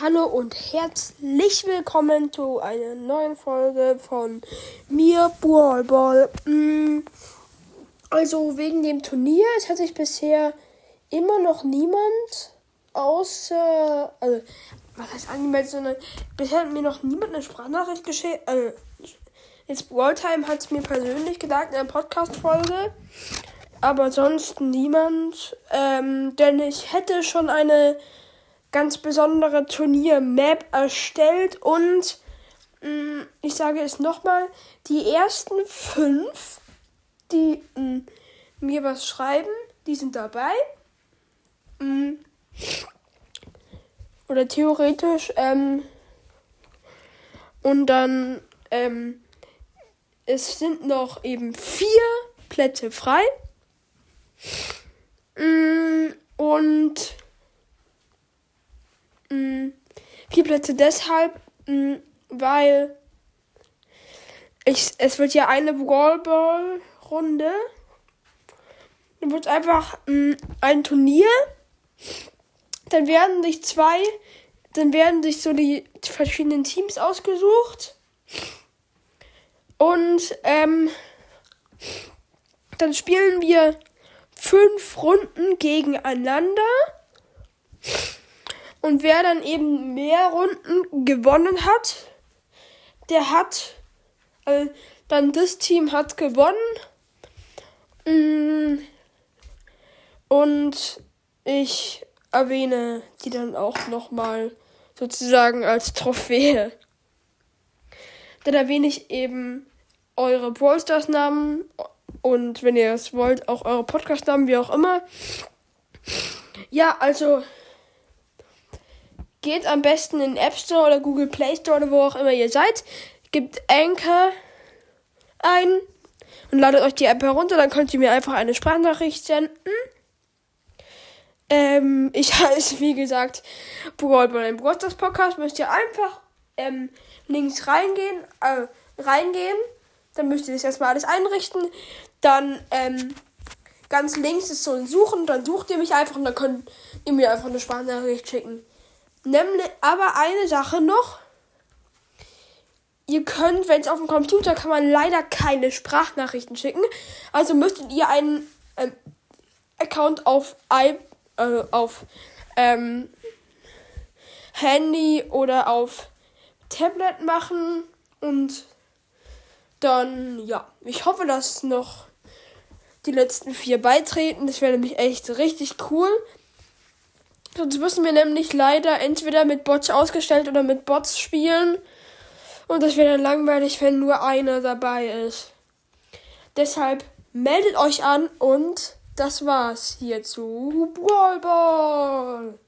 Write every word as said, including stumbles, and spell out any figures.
Hallo und herzlich willkommen zu einer neuen Folge von mir, Brawl Ball. Also wegen dem Turnier, es hat sich bisher immer noch niemand außer, also was heißt angemeldet, sondern bisher hat mir noch niemand eine Sprachnachricht geschickt. Also, jetzt Brawl Time hat es mir persönlich gesagt in einer Podcast-Folge, aber sonst niemand, ähm, denn ich hätte schon eine ganz besondere Turnier-Map erstellt und mh, ich sage es nochmal, die ersten fünf, die mh, mir was schreiben, die sind dabei. Mh, oder theoretisch, ähm, und dann, ähm, es sind noch eben vier Plätze frei. Mh, und vier Plätze deshalb, mh, weil ich, es wird ja eine Brawl Ball Runde. Dann wird einfach mh, ein Turnier. Dann werden sich zwei, dann werden sich so die verschiedenen Teams ausgesucht. Und ähm, dann spielen wir fünf Runden gegeneinander. Und wer dann eben mehr Runden gewonnen hat, der hat, also dann das Team hat gewonnen. Und ich erwähne die dann auch nochmal sozusagen als Trophäe. Dann erwähne ich eben eure Brawl Stars Namen und wenn ihr es wollt, auch eure Podcast Namen, wie auch immer. Ja, also geht am besten in den App Store oder Google Play Store oder wo auch immer ihr seid. Gebt Anchor ein und ladet euch die App herunter. Dann könnt ihr mir einfach eine Sprachnachricht senden. Ähm, ich heiße, wie gesagt, Brawl Ball, ein Brawl Stars Podcast. Müsst ihr einfach ähm, links reingehen, äh, reingehen. Dann müsst ihr das erstmal alles einrichten. Dann ähm, ganz links ist so ein Suchen. Dann sucht ihr mich einfach und dann könnt ihr mir einfach eine Sprachnachricht schicken. Nämlich, aber eine Sache noch. Ihr könnt, wenn es auf dem Computer, kann man leider keine Sprachnachrichten schicken. Also müsstet ihr einen ähm, Account auf, I, äh, auf ähm, Handy oder auf Tablet machen. Und dann, ja, ich hoffe, dass noch die letzten vier beitreten. Das wäre nämlich echt richtig cool. Sonst müssen wir nämlich leider entweder mit Bots ausgestellt oder mit Bots spielen. Und das wäre dann langweilig, wenn nur einer dabei ist. Deshalb meldet euch an und das war's hierzu. Brawl Ball!